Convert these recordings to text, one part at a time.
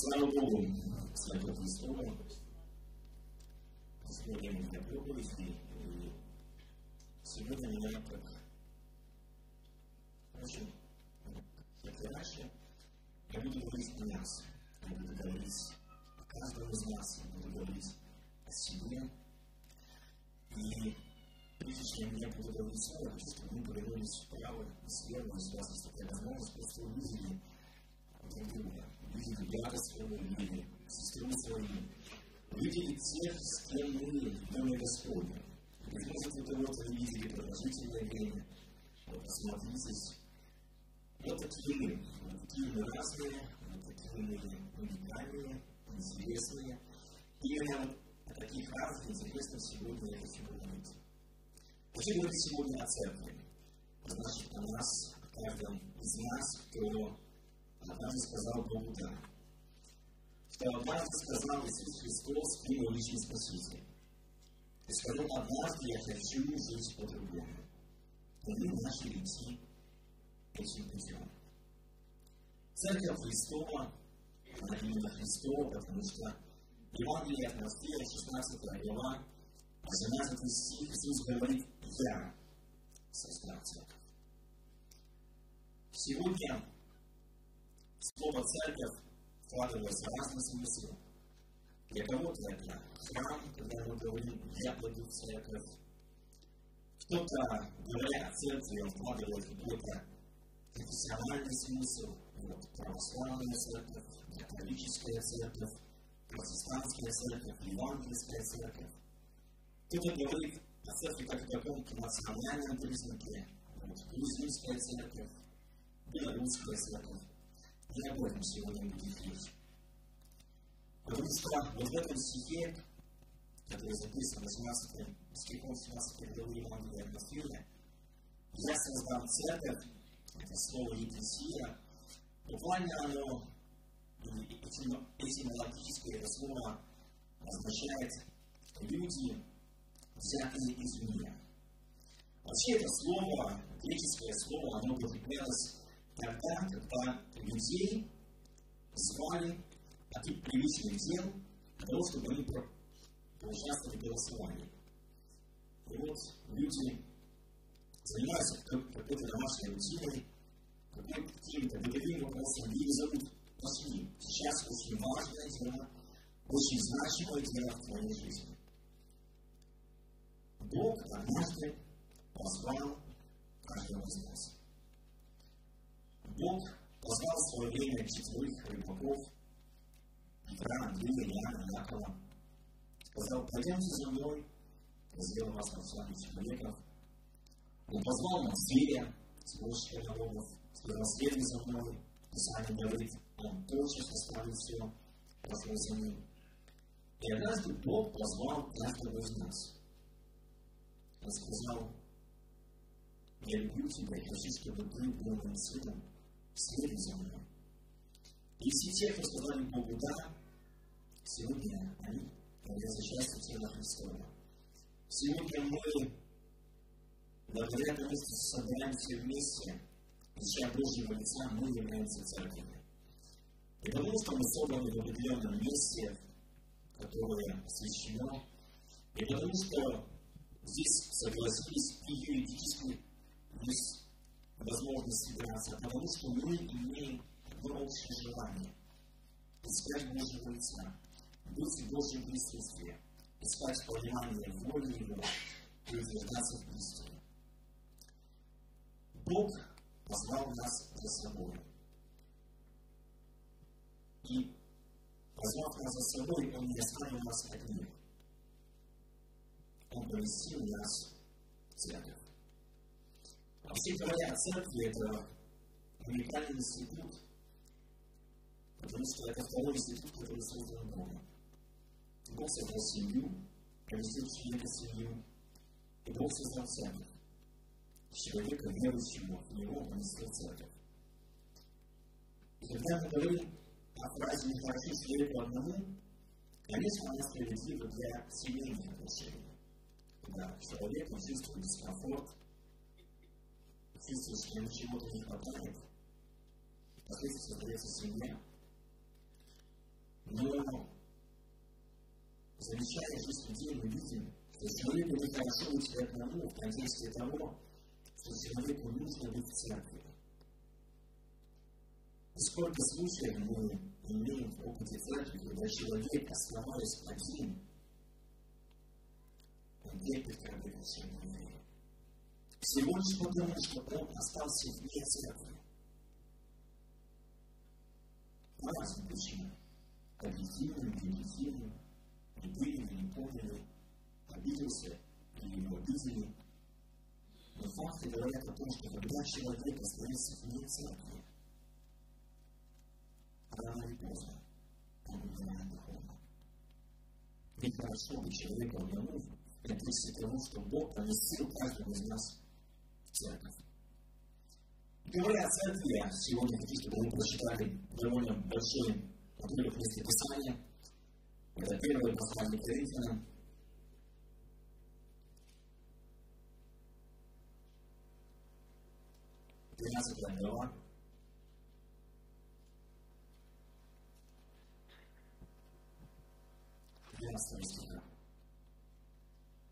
Слава Богу, с вами Христова. Сегодня мы на проповеди, и сегодня меня так очень, как и раньше, я буду говорить о нас, я буду говорить о каждом из нас, я буду говорить о себе. И прежде чем я буду говорить с вами, я хочу, чтобы мы повернулись вправо и слева, и связаны с такой возможностью, просто увидели друг друга, увидели брата своего, увидели сестру свою, увидели тех, с кем мы в доме Господня. Быть может, вы кого-то видели продолжительное время, вот посмотритесь. Вот такие мы разные, вот такие мы уникальные, интересные. Именно о таких разных интересных сегодня я хочу говорить. Хочу говорить сегодня о церкви. Значит, о нас, о каждом из нас, кто однажды сказал Богу «да». Что однажды сказал Иисус Христос, ты мой личный спаситель. И сказал, однажды я хочу жить по-другому. И мы начали идти этим путем. Церковь Христова, она именно Христова, потому что Евангелие от Матфея, 16 глава, 18 стих, Иисус говорит «Я создал церковь». Сегодня слово «церковь» вкладывается в разные смыслы. Для кого-то это храм, когда мы говорим «я пойду в церковь». Кто-то, говоря о церкви, он вкладывает в какой-то профессиональный смысл. Вот православная церковь, католическая церковь, протестантская церковь, евангельская церковь. Кто-то говорит о церкви как о каком-то национальном признаке. Вот грузинская церковь, белорусская церковь. Не об этом сегодня будет речь. Потому что вот в этом стихе, который записан 18 стихом 17 главы Евангелия от Матфея, «Я создал церковь», это слово «Екклесия», буквально оно, этимологически это слово означает «люди, взятые из мира». Вообще это слово, греческое слово, оно употреблялось тогда, когда людей звали от их приличных дел для того, чтобы они поучаствовали в голосовании. И вот люди занимаются какой-то домашней рутиной, каким-то бытовым вопросом, и зовут, пошли, сейчас очень важное дело, очень значимое дело в твоей жизни. Бог однажды позвал каждого из нас. Бог позвал в свое время четверых рыбаков, Петра, Андрея, Иоанна, Якова. Сказал, пойдемте за мной, я сделал вас отцами человеков. Он позвал Моисея, сборщика народов, сказал, следуй за мной. Писание говорит, он тотчас оставил все, пошел за ним. И однажды Бог позвал каждого из нас. Он сказал, я люблю тебя, я хочу, чтобы ты был моим сыном. Следуй за мной. И все те, кто сказали Богу «да», сегодня они являются частью тела Христова. Сегодня мы, благодаря тому, что собираемся вместе, ища Божьего лица, мы являемся церковью. И потому что мы собраны в определенном месте, которое освящено, и потому что здесь согласились и юридически, есть возможность собираться, потому что мы имеем одно общее желание – искать Божьего лица, быть в Божьем присутствии, искать понимание воли Его и утверждаться в Христе. Бог позвал нас за собой. И, позвав нас за собой, Он не оставил нас одних. Он поместил нас в церковь. Вообще говоря, церковь – это уникальный институт, потому что это второй институт, который создан Богом. Бог создал семью, поместил человека в семью, и Бог создал церковь. Человека, верующего в Него, поместил церковь. И когда мы говорим о фразе «не хочу человеку одному», конечно, она справедлива для семейных отношений, когда человек чувствует дискомфорт, чувствует, что ему чего-то не хватает, последствия создается семья. замечаешь, если день мы видим, что человеку нехорошо идти к одному в контексте того, что человеку нужно быть в церкви. И сколько случаев мы имеем в опыте церкви, когда человек, оставаясь один, он терпит какое-то решение. Всего лишь потому, что он остался вне церкви. Разные причины. Объективные, необъективные, не были, не поняли, обиделся или не обидели. Но факты говорят о том, что когда человек остается вне церкви, рано или поздно он умирает духовно. Нехорошо бы человеку одному в контексте того, что Бог поместил каждого из нас в церковь. Говоря о церкви, я сегодня хочу, чтобы мы прочитали довольно большой отрывок места Писания. Это первое послание к Коринфянам. Тринадцатая глава.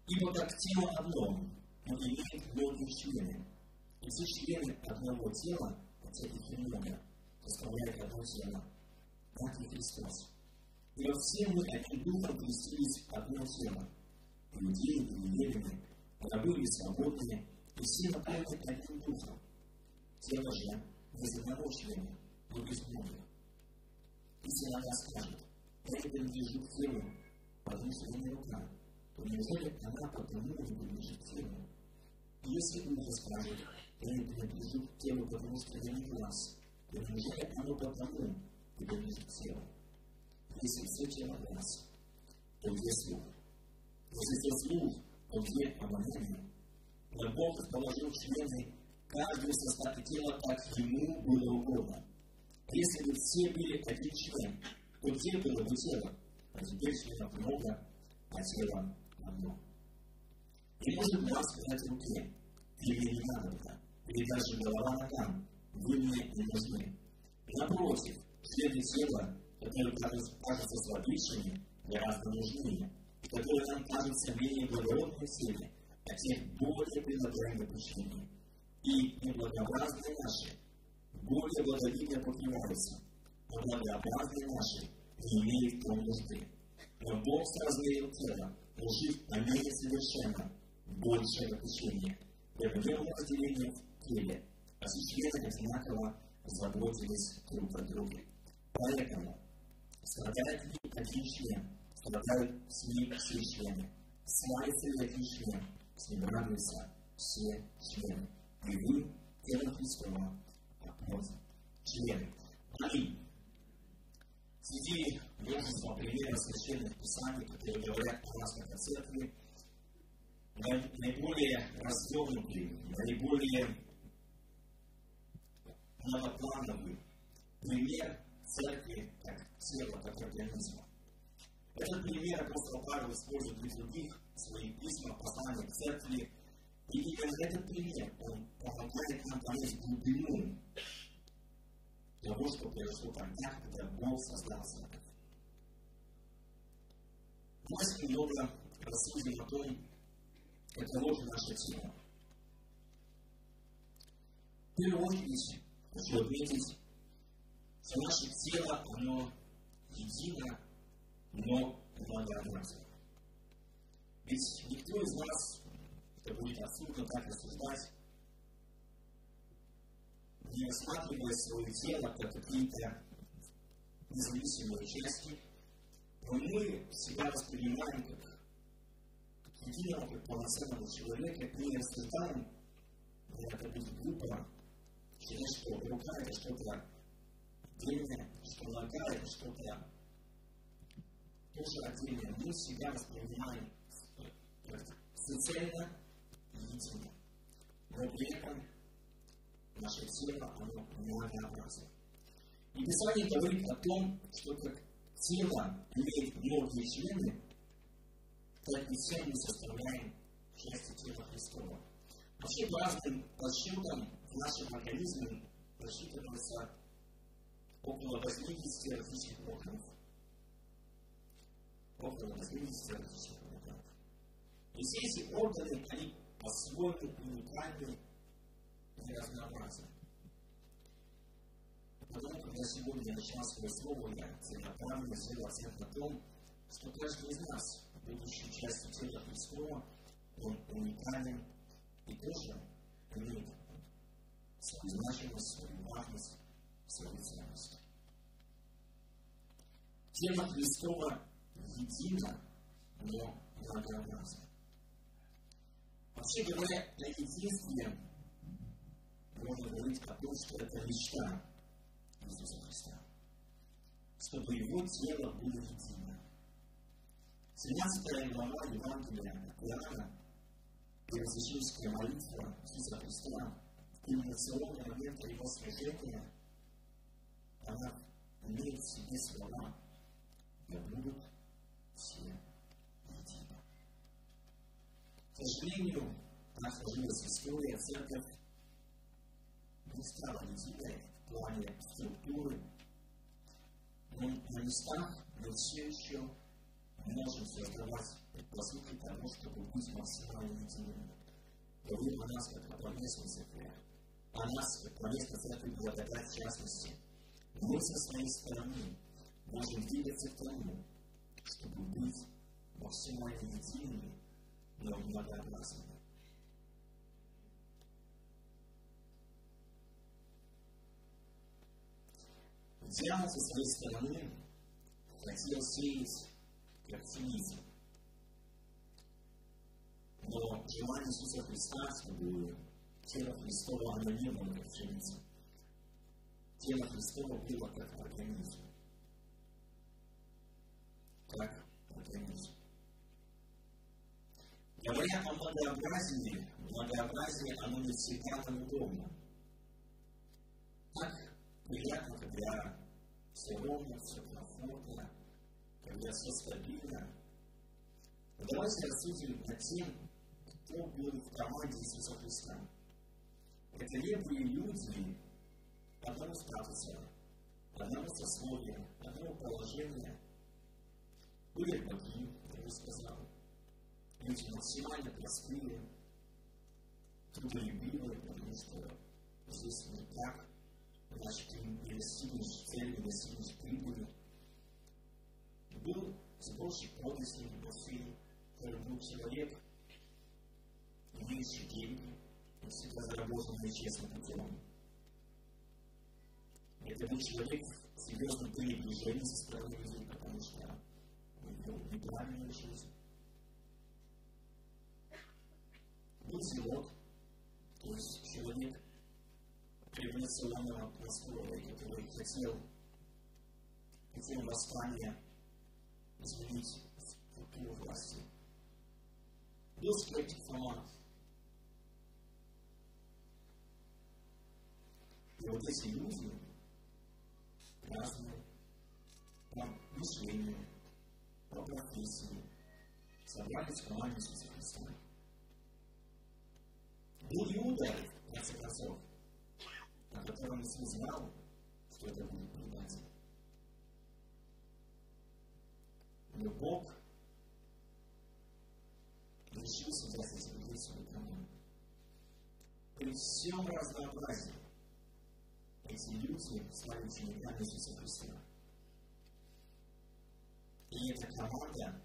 Ибо как тело одно, но имеет многие члены, и все члены одного тела, хотя их и много, составляют одно тело, так и Христос. И во всем мы одним духом крестились в одно тело, иудеи и неверные, рабы и свободные, и все наполнены одним духом. Тело же не из одного члена, но из многих. И синагога скажет: я не принадлежу к телу, потому что я не рука, то неужели она потому не принадлежит к телу? И если кто-то скажет: я не принадлежу к телу, потому что я не глаз, то неужели оно потому не принадлежит к телу? Если все тело глаз, то где слух? Если все слух, то где обоняние? Но Бог расположил члены каждого состава тела, как ему было угодно. Если бы все были один член, то где было бы тело? А теперь членов много, а тело одно. И может глаз сказать руке: ты мне не надобна, или даже голова ногам: вы мне не нужны. Напротив, члены тела, которые кажутся слабейшими, гораздо нужнее, и которые нам кажутся менее благородными теле, а те более предлагаем допущение. И неблагообразные наши более благовидно покрываются, но благообразные наши не имеют той нужды. Но Бог соразмерил тело, вложив на мере совершенно большее допущение, для природного разделения в теле, а члены одинаково заботились друг о друге. Поэтому страдает ли один член, страдают с ним все члены. Славится ли один член, с ним радуются все члены. И вы, тело Христова, оплот члены. Аминь. Среди множества примеров священных писаний, которые говорят о нас как о церкви, наиболее развернутый, наиболее многоплановый пример церкви как тела, как организма. Этот пример апостол Павел использует для других своих письма, послания к церкви. И именно этот пример, он помогает нам понять глубину того, что произошло тогда, когда Бог создал церковь. Мы очень много рассуждаем о том, каково же наше тело. В первую очередь хочу отметить, что наше тело, оно едино, но многообразно. Ведь никто из нас, это будет абсурдно так рассуждать, не рассматривая свое тело как какие-то независимые части, но мы себя воспринимаем как единого, как полноценного человека, и рассуждаем, это будет глупо, через что рука – это что-то отдельное, что нога – это что-то тоже отдельное. Мы себя воспринимаем социально и едино, но при этом наше тело, оно многообразно. И Писание говорит о том, что как тело имеет многие члены, так и все мы составляем части тела Христова. Вообще, по разным подсчетам, в нашем организме подсчитывается около 80 различных органов. Около 80 следующих органов. И все эти органы, они по-своему уникальны и разнообразны. Поэтому я сегодня начал свое слово, я целенаправленно сделал акцент на том, что каждый из нас, будучи частью тела Христова, он уникален и тоже имеет свою значимость, свою важность, свою ценность. Тело Христова едино, но многообразно. Вообще говоря, о единстве можно говорить о том, что это мечта Иисуса Христа, чтобы его тело было едино. 17 глава Евангелия от Иоанна, первосвященническая молитва Иисуса Христа, кульминационный момент его служения, она имеет в себе слова, да будут все едины. К сожалению, так сложилась история, церковь не стала единой в плане структуры, но на местах мы все еще можем создавать предпосылки того, чтобы быть максимально едиными. Говорим о нас как о поместной церкви, о нас как поместной церкви благодать в частности. Мы со своей стороны можем двигаться к тому, чтобы быть максимально едиными, но многообразными. Дьявол со своей стороны хотел сеять креативизм. Но желание Иисуса Христа, чтобы тело Христово, оно не было креативизм. Тело Христово было как организм. Говоря о многообразии, многообразие оно не всегда нам удобно. Так приятно, когда все ровно, все комфортно, когда все стабильно. Давайте рассудим над тем, кто был в команде Иисуса Христа. Это не были люди одного статуса, одного сословия, одного положения. Были богини, я бы сказал, люди максимально простые, трудолюбивые, потому что здесь не так, значит, ты не достигнешь цели, не достигнешь прибыли. Был сборщик податей, бухгалтерии, который был человек, имеющий деньги, и всегда заработанные честным путем. Это был человек в серьезном передвижении со стороны людей, потому что вел неправильную жизнь. Был зелок, то есть человек революционного настроя, который хотел восстания изменить структуру власти. Был скептик-фомат. И вот эти люди разные по мышлению, по профессии, собрались в команде Иисуса Христа. Был Иуда, в конце концов, о котором Иисус знал, что это будет предатель. Но Бог решил создать эти людей в свою команду. При всем разнообразии эти люди стали учениками Иисуса Христа. И эта команда,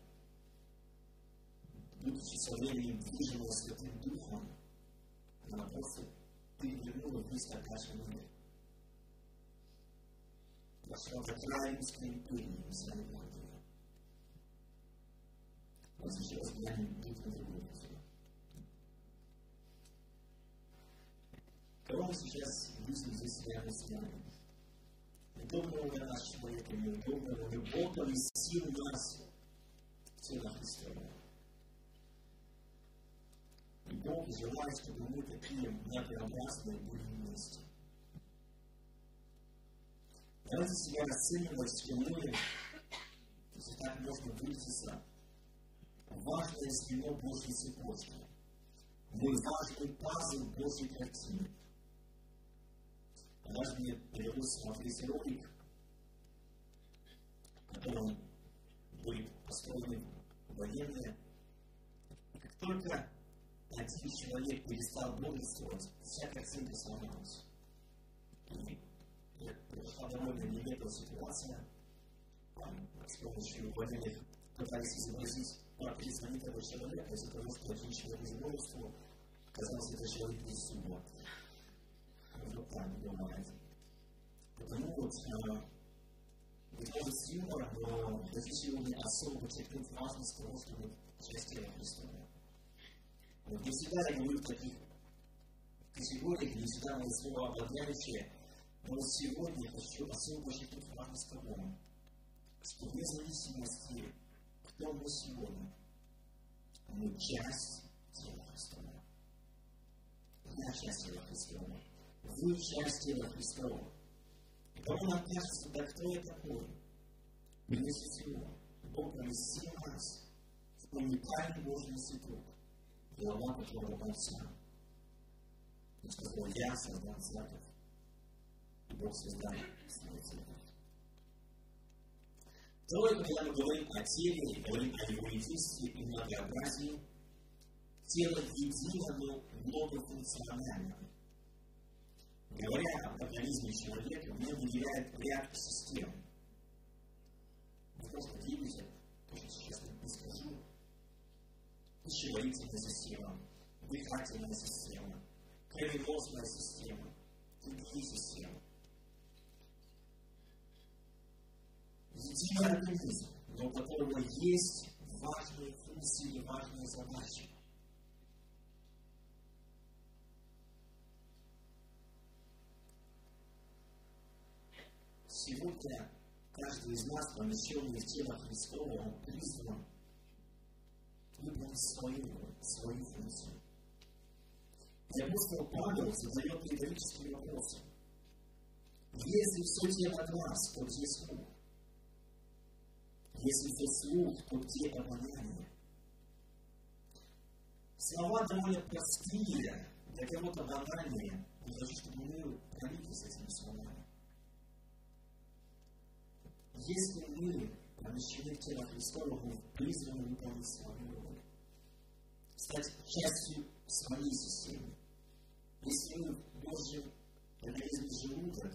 будучи со временем движимой Святым Духом, она просто перевернула весь тогдашний мир. Прошла до края Римской империи, мы с вами говорили. Но сейчас глянем битву на другую тему. Кого мы сейчас видим здесь рядом с нами? Неудобного для нас человека, неудобного, но Бога и сил нас в телах Христова. И Бог желает, чтобы мы такие многообразные были вместе. Давайте себя расценивать, что мы, если так можно выразиться, важное звено Божьей цепочки. Мы важный пазл Божьей картины. Однажды мне довелось смотреть ролик, в котором были построены военные. Как только один человек перестал бодрствовать, вся картинка сломалась. И произошла довольно нелепая ситуация. С помощью военных пытались изобразить портрет этого человека, из-за того, что один человек из бодрствовал, оказался этот человек без зуба. Вот так бывает. Потому вот, возможность юмора, но здесь он особо подчеркнет важность того, чтобы часть тела Христова. Вот не всегда я говорю в таких категориях, не всегда мое слово обладающее, но сегодня я хочу особо подчеркнуть важность того, что вне зависимости, кто мы сегодня, мы часть тела Христова. Я часть тела Христова. Вы часть тела Христова. И кому нам кажется, да кто я такой? Вместе всего, Бог поместил нас в уникальный Божий институт, глава которого Отца. Он сказал, я создал церковь, и Бог создал свою церковь. Второе, когда мы говорим о теле, говорим о его единстве и многообразии, тело едино, но многофункционально. Говоря об организме человека, мне выделяет ряд систем. Вы просто делите, то, что сейчас я расскажу. Пищеварительная система, дыхательная система, кровеносная система, другие системы. Единый организм, но у которого есть важные функции и важные задачи. Сегодня каждый из нас, помещенный в тело Христова, он призван выполнить свою функцию. И апостол Павел задает риторические вопросы. Если все тело глаз, то где слух? Если все слух, то где обоняние? Слова довольно простые, для кого-то банальные, но хочу, чтобы мы прониклись этими словами. Если мы помещены в тело Христова, мы призваны выполнить свою роль, стать частью своей системы. Если мы в Божьем организме желудок,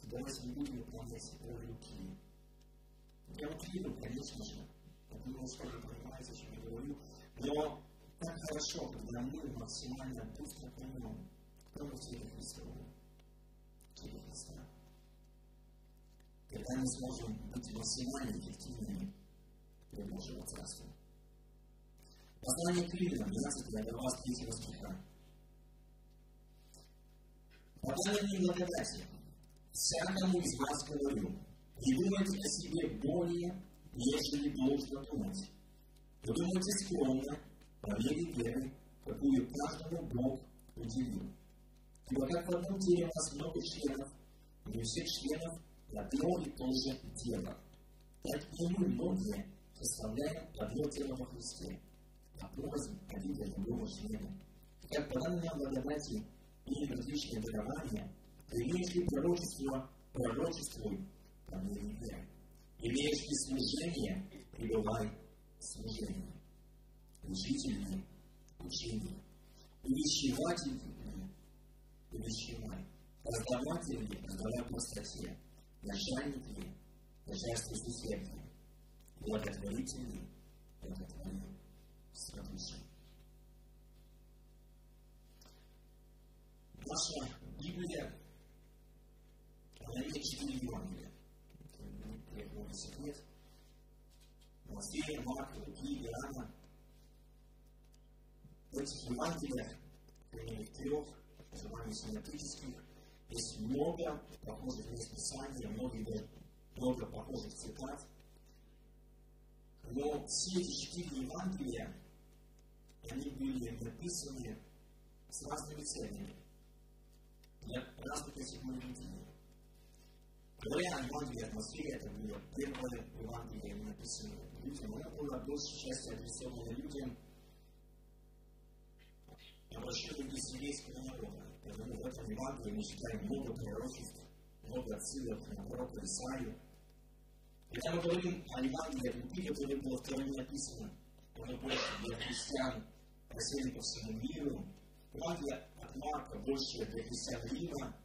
то давайте не будем выполнять роль руки. Я утрирую, конечно же, потому что вы понимаете, о чем я говорю, но так хорошо, когда мы максимально быстро поймем, кто мы в теле Христова, в теле Христа. Когда мы сможем быть максимально эффективными для Божьего Царства. Послание к Римлянам, 12 глава, 3 стиха. По данной благодати, всякому из вас говорю, не думайте о себе более, нежели должно думать. Но думайте скромно, по мере веры, какую каждому Бог уделил. Ибо как в одном теле у нас много членов, но у всех членов одно и то же тело. Так и мы, многие, составляем одно тело во Христе, а просим один для другого члена. Как по данной благодати и различные дарования, имеешь ли пророчество, пророчествуй по мере веры. Имеешь ли служение, пребывай в служении. Учительное учение. Увещевательное увещевай. Раздавательное раздавай простоте. Начальники, начальство сусердия, благотворительные, благотворение святоши. Наша Библия, она имеет 4 Евангелия. Это мой секрет. Матфея, Марка, Луки, Иоанна. В этих Евангелиях, кроме 3, желаний синопических, есть много похожих мест Писания, много похожих цитат. Но все эти 4 Евангелия, они были написаны с разными целями, для разных категорий людей. Говоря о Евангелии атмосфере, это было первое Евангелие, написанное людям. Оно было большей частью адресовано людям, обращенным из еврейского народа. Поэтому в этом Евангелии мы читаем много пророчеств, много отсылок на пророка Исаию. Когда мы говорим о Евангелии, о любви, которое было вторым написано, уже больше для христиан, рассеян по всему миру, Евангелие от Марка больше для христиан Рима,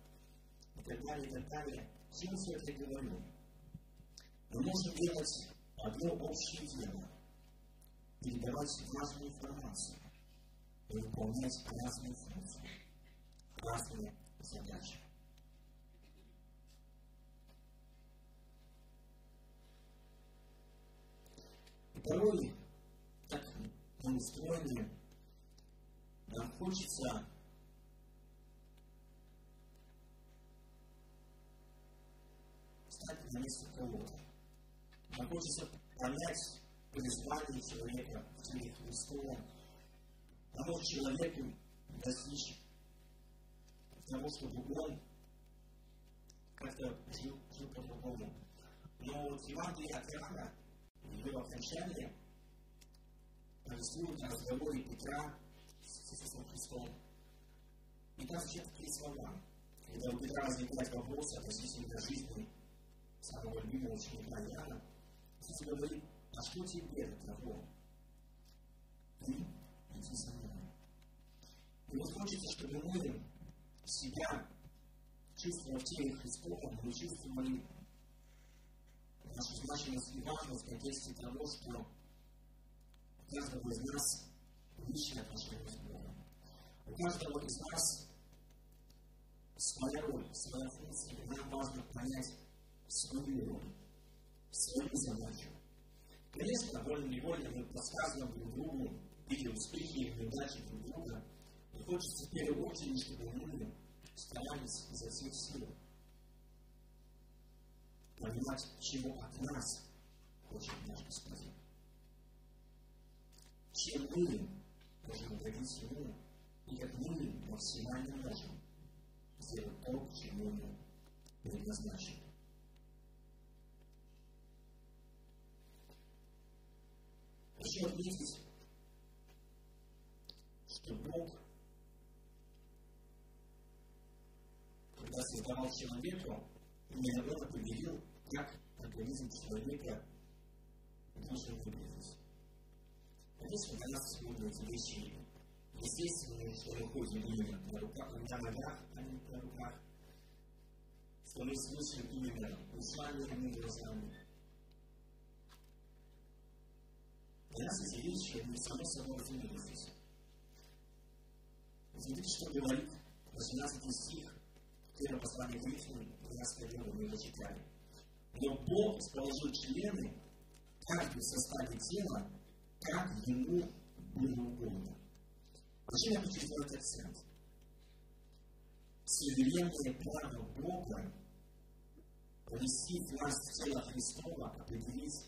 и так далее, и так далее. Чем все это я говорю? Мы можем делать одно общее дело, передавать важную информацию, и выполнять разные функции, разные задачи. Порой, так мы устроены, нам хочется стать на место кого-то. Нам хочется понять призвание человека в теле Христова, помочь человеку достичь того, чтобы он как-то жил по-другому. Но вот Евангелие от Иоанна, ее окончание повествует о разговоре Петра с Иисусом Христом. И там звучат такие слова, когда у Петра возникает вопрос относительно жизни самого любимого ученика Иоанна. Иисус говорит: а что тебе до того? Ты иди за мной. И вот хочется, чтобы мы себя чувствовали в теле Христова, мы чувствовали нашу значимость и важность в контексте того, что у каждого из нас личное отношение с Богом. У каждого из нас своя роль, своя функция, нам важно понять свою роль, свою задачу. Конечно, вольно-невольно мы подсказываем друг другу или успехи, или удачи друг друга, но хочется в первую очередь, чтобы мы старались изо всех сил понимать, чего от нас хочет наш Господин. Чем мы можем угодить Ему, и как мы максимально можем сделать то, к чему мы предназначены. Хочу отметить, что Бог, когда создавал человека, неоднократно определил, как организм человека должен выглядеть. Конечно, для нас сегодня эти вещи естественно, что мы ходим именно на руках, на ногах, а не на руках, что мы слышим именно ушами, а не глазами. Для нас эти вещи не само собой разумеются. Смотрите, что говорит 18 стих первого послания к Коринфянам, 12 глава, мы его читали. Но Бог расположил члены, каждый в составе тела, как ему было угодно. Почему я хочу сделать акцент? Суверенное право Бога поместить нас в тело Христова, определить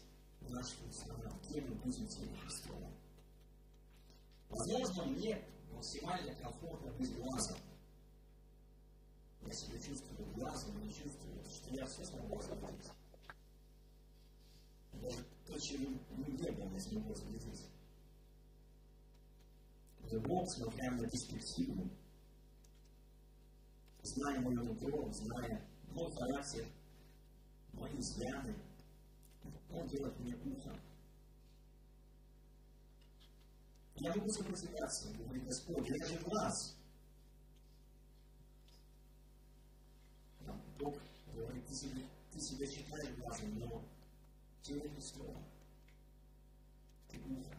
наш функционал, где мы будем в теле Христова. Возможно, мне максимально комфортно без глаза. Я себя чувствую глазом, не чувствую, что я все смогу заметить. Даже то, чем не было, я смогу заметить. Но Бог, смотря на перспективу, зная мое нутро, зная мой характер, мои взгляды, Он делает мне ухо. Я могу сопротивляться, говорит Господь, я же глаз. Бог говорит, ты себя считаешь важным, но тело не строено. Ты глухо.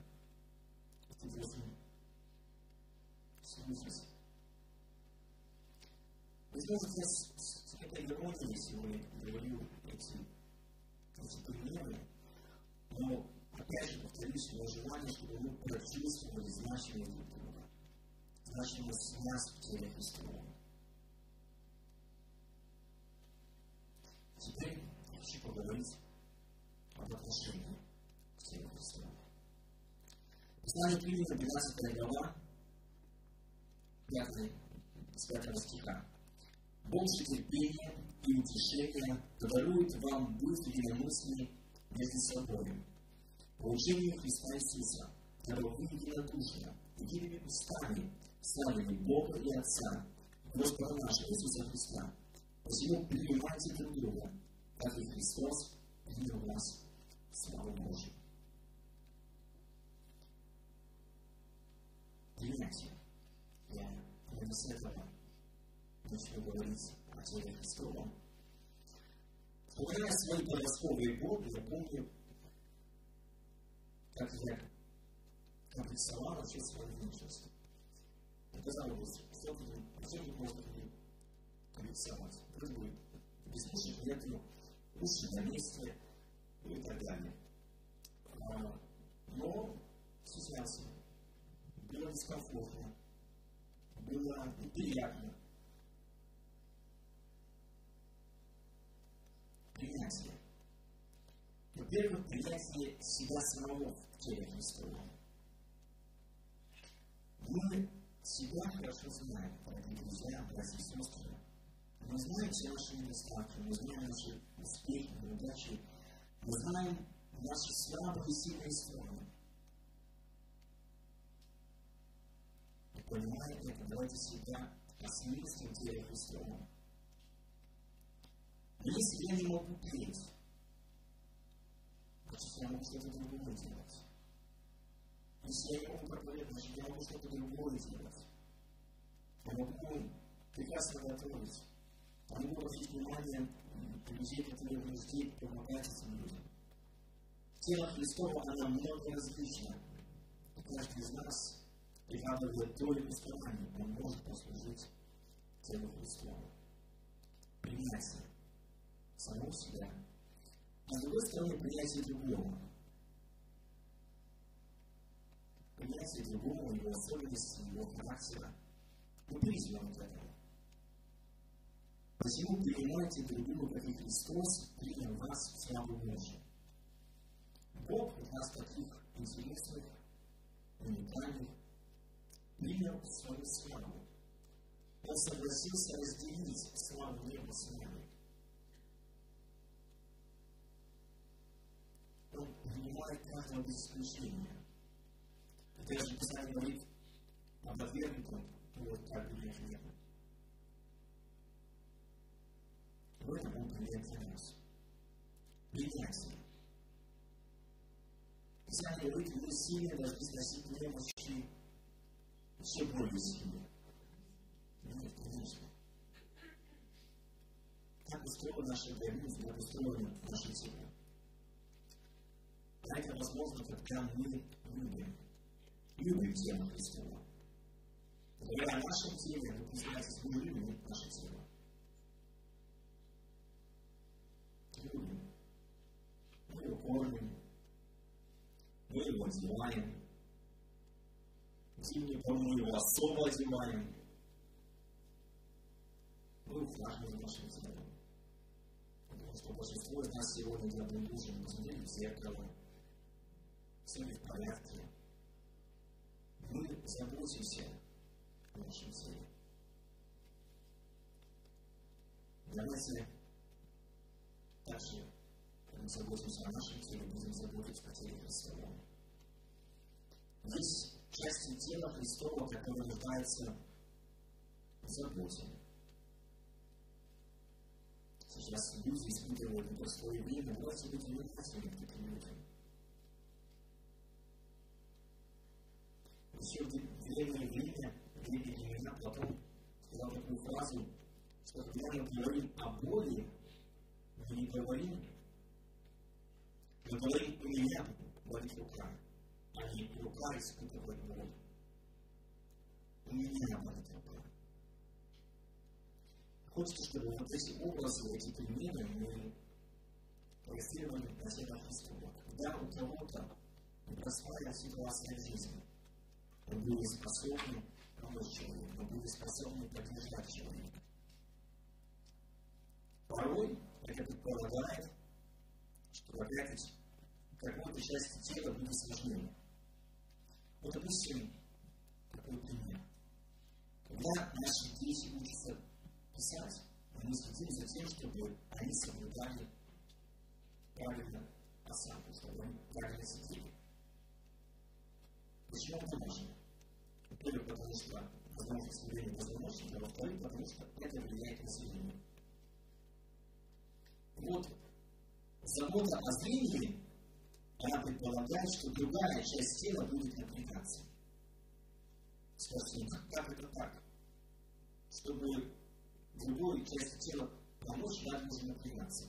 Ты должен слушать. Возможно, я с какой-то иронией сегодня говорю эти примеры, но опять же повторюсь, мое желание, чтобы мы прочувствовали значимость друг друга, значимость нас в теле Христова. Теперь я хочу поговорить об отношении к телу Христова. Послание к Римлянам, 12 глава, 5 стиха. «Больше терпения и утешения дарует вам быть единомысленно между собой, по учению Христа Иисуса, дабы вы единодушно, едиными устами славили Бога и Отца, Господа нашего Иисуса Христа. Посему принимайте друг друга, как и Христос где у нас слава Божья. Понимаете, я прямо с этого начну говорить о теле Христова. Вспоминая свои подростковые годы, я помню, как я комплексовал вообще свою внешность. Оказалось, что вообще не можно комплексовать. Прыгают без мужчин, нету, уши на месте и так далее. Но сейчас было дискомфортно, было неприятно. Принятие. Во-первых, принятие себя самого в теле Христова. Мы себя хорошо знаем, дорогие друзья, братья и сестры. Мы знаем все наши недостатки, мы знаем наши успехи, неудачи, мы знаем наши слабые и сильные стороны. И понимая это, давайте себя осмыслим в теле Христова. Если я не могу петь, значит, я могу что-то другое делать. Если я не могу проповедовать, значит, я могу что-то другое делать. Я могу прекрасно готовить. Я могу обратить внимание на людей, которые нуждают, помогать этим людям. Тело Христова, оно многоразлично. И каждый из нас прикладывает долю старания, он может послужить телу Христову. Принятие самого себя. А с другой стороны, принятие другого. Принятие другого, его особенности, его характера. Мы перейдем к этому. Почему принимайте другого, как и Христос принял вас в славу Божию? Бог у нас таких интересных, уникальных, принял свою славу. Он согласился разделить славу неба с нами. Он принимает каждого без исключения. И даже Писание говорит об отвергнутом, вот так и нет. В этом он принимает для нас. Принятие. Писание говорит, мы сильно должны сносить немощи, все более сильно. Нет, конечно. Так устроена наша гордость, так устроена наша тело. А это возможно, когда мы любим. Любим тело Христова. Говоря о нашем теле, мы признаемся, мы любим наше тело. Любим. Мы его кормим. Мы его одеваем. Зимние полы его особо одеваем. Мы ухаживаем нашим телом. Потому что большинство из нас сегодня делают нужен. Посмотрели в зеркало. Все ли в порядке? Мы заботимся о нашем теле. Давайте также, когда мы заботимся о нашем теле, будем заботиться о теле Христовом. Есть части тела Христова, которые нуждаются в заботе. Сейчас люди испытывают непростое время, давайте быть внимательными к таким людям. Еще в древнее время, Платон сказал такую фразу, что когда мы говорим о боли, мы не говорим, «У меня болит рука», а не «рука испытывает боль». «У меня болит рука». Хочется, чтобы вот эти образы, эти примеры мы проецировали на себя Христова. Когда у кого-то непростая ситуация в жизни, мы были способны помочь человеку, мы были способны поддержать человека. Порой это предполагает, что опять какой-то части тела будет сложнее. Вот, допустим, такой пример. Когда наши дети учатся писать, мы следим за тем, чтобы они соблюдали правильно осанку, чтобы они правильно сидели. Почему это важно? Во-первых, потому что возможность сидения возможно, а во-вторых, потому что это влияет на зрение. Вот Забота о зрении, она предполагает, что другая часть тела будет напрягаться. Спросите, как это так? Чтобы другой части тела помочь, я должен напрягаться.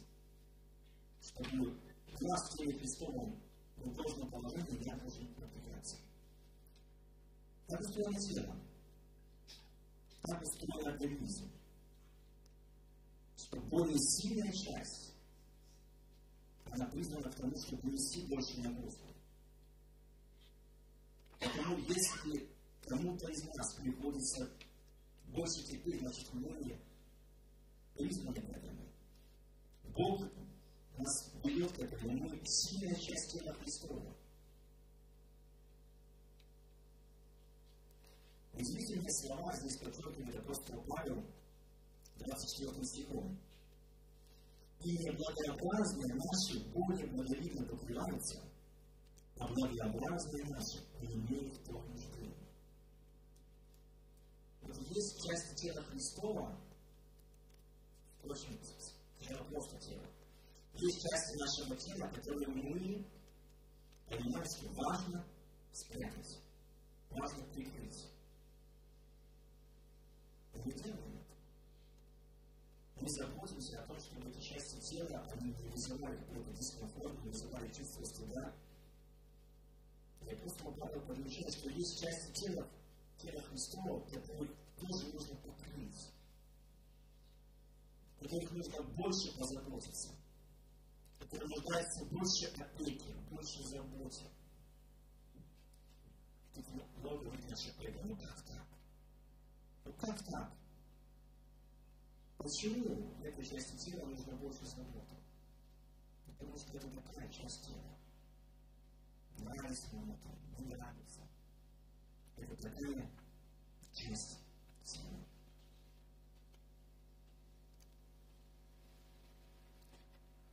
Чтобы глаз в теле Христовом в должном положении, я должен напрягаться. Так устроено тело. Так устроен организм. Что более сильная часть, она призвана к тому, чтобы нести больше нагрузку. Поэтому, если кому-то из нас приходится больше теперь, значит, мы призваны к этому. Бог нас берет к этому, мы сильная часть тела Христова. Известные слова здесь подчеркнуты апостолом Павлом 24 стихом. И неблагообразные наши более благовидно покрываются, а благообразные наши не имеют Бог нужды. Вот есть части тела Христова, впрочем, тела просто тела, есть части нашего тела, которые мы понимаем, что важно спрятать, важно прикрыть. Мы не делаем это. Мы заботимся о том, чтобы эти части тела, они не вызывали какой-то дискомфорт, не вызывали чувство стыда. И апостол Павел подмечает, что есть части тела, тело Христова, которых тоже нужно покрыть, которых нужно больше позаботиться, которые нуждаются больше опеки, больше заботы. Тут много говорит наша опека. Ну как так? Ну как так? Почему этой части тела нужно больше заботы? Потому что это такая часть тела. Нравится нам это, не нравится. Это такая часть тела.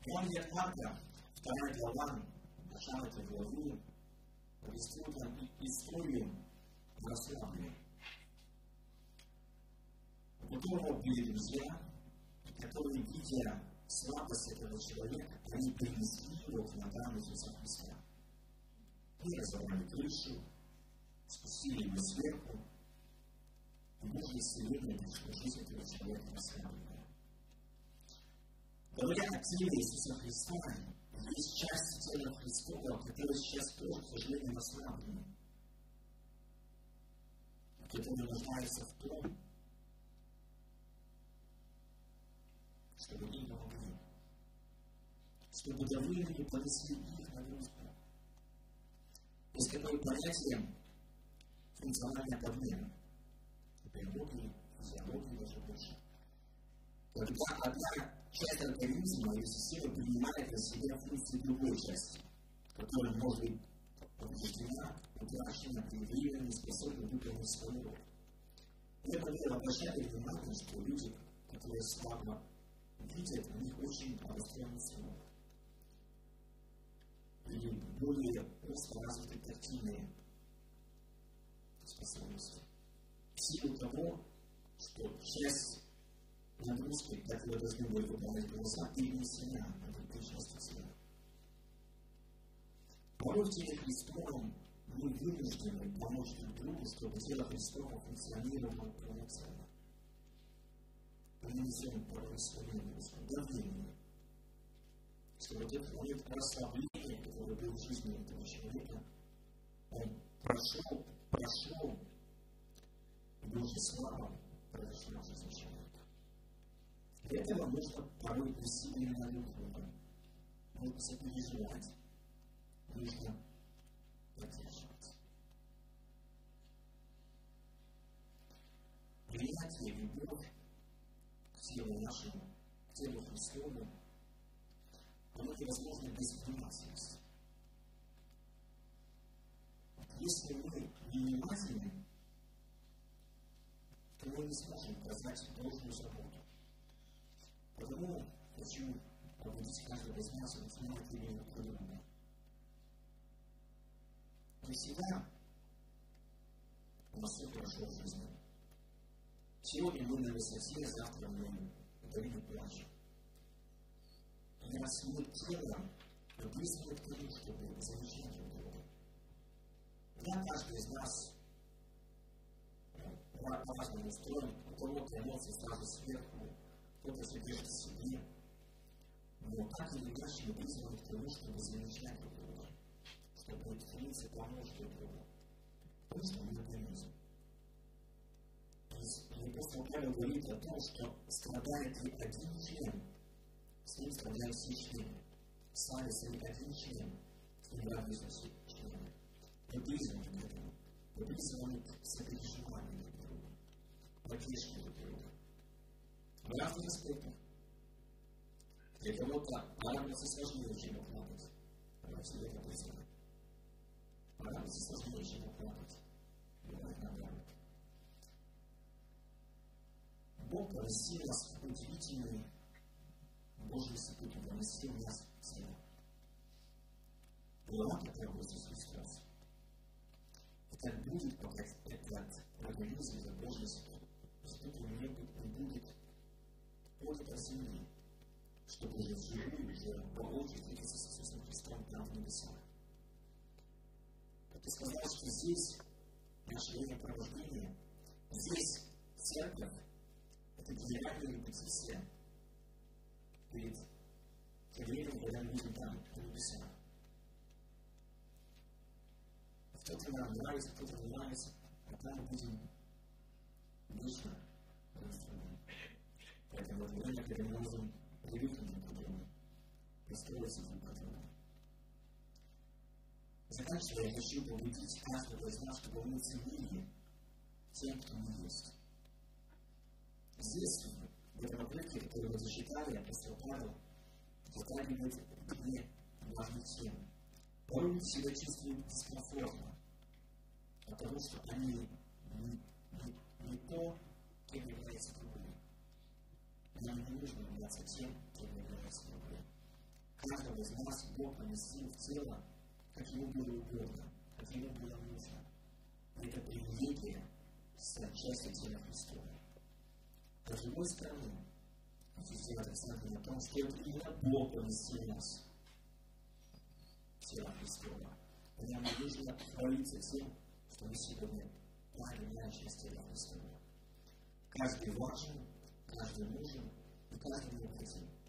Евангелие от Марка, 2 глава, начало этой главы, повествует нам историю прославления, у которого были друзья, которые, видя слабость этого человека, они принесли его к ногам Иисуса Христа. Они разорвали крышу, спустили его сверху, и Божье исцеление пришло в жизнь этого человека прославленное. Говоря о теле Иисуса Христа, есть части тела Христова, которые сейчас тоже, к сожалению, ослаблены, которые нуждаются в том, чтобы им помогли, чтобы давление понесли их нагрузку. Есть такое понятие функциональная подмена, биологии, физиологии даже больше. Когда одна часть организма или системы принимает на себя функции другой части, которая может быть повреждена, утрачена, предъявлена, не способна выполнить свою роль. Я, например, обращаю внимание, что люди, которые слабо видят, у них очень обостренный слух. Или более просто развиты тактильные способности. В силу того, что часть нагрузки, которые должны были выполнять голоса, перенесена на другие части тела. Порой в теле Христовом мы вынуждены помочь друг другу, чтобы тело Христово функционировало полноценно. Мы несем порой свою нагрузку, давление, чтобы тот момент расслабления, который был в жизни этого человека, он прошел, и Божья слава произошла в жизни человека. Для этого нужно порой усиленно налюбовать, нужно сопереживать, нужно поддерживать. Принятие и любовь к телу нашему, к телу Христову, оно невозможно без внимательности. Если мы невнимательны, то мы не сможем оказать должную заботу. Поэтому хочу побудить каждого из нас воспринимать его по-другому. Не всегда у нас все хорошо в жизни. Сегодня мы на высоте, завтра мы на плаже. И для своего тела близкие к тому, чтобы замечать друг друга. Для каждого из нас по-разному устроен, у кого-то эмоции сразу сверху, кто-то содержит в себе. Но так или иначе мы призваны к тому, чтобы замечать друг друга, чтобы отделиться тому, что друг друга. Потому что мы организм. То есть, апостол Павел говорит о том, что страдает ли один член, с ним страдают все члены. Славится ли один член, с ним радуются все члены. Мы призваны к этому. Мы призваны к сопереживанию друг друга, поддержке друг друга. В разных аспектах. Для кого-то порадоваться сложнее, чем оплакать. Она всегда это призвана. Порадоваться сложнее, чем оплакать. Бог поместил нас в удивительную Божью субботу, поместил нас в себя. Была такая возраст Христос. И так будет, пока этот организм за Божью субботу не будет отдано земли, чтобы уже вживую, уже положить встретиться с Иисусом Христом там в небесах. Ты сказал, что здесь наше времяпровождение, здесь церковь, это генеральная репетиция перед тем временем, когда мы будем там, на небесах. Кто-то нам нравится, кто-то не нравится, а там мы будем вечно разными. Поэтому это время, когда мы можем привыкнуть друг к другу, настроиться друг к другу. Заканчивая, я хочу побудить каждого из нас, чтобы мы ценили тем, кто мы есть. Здесь, в этом отрывке, который мы зачитали, апостол Павел затрагивает две важные темы. Порой себя чувствуют дискомфортно, потому что они не то, кем являются другими. Нам не нужно являться тем, кем являются другими. Каждого из нас Бог поместил в тело, как ему было угодно, как ему было нужно. Это привилегия стать частью тела Христова. А с другой стороны, хочу сделать акцент на том, что именно Бог поместил нас в тело Христова. И нам нужно хвалиться тем, что мы сегодня правильная часть тела Христова. Каждый важен, каждый нужен и каждый необходим.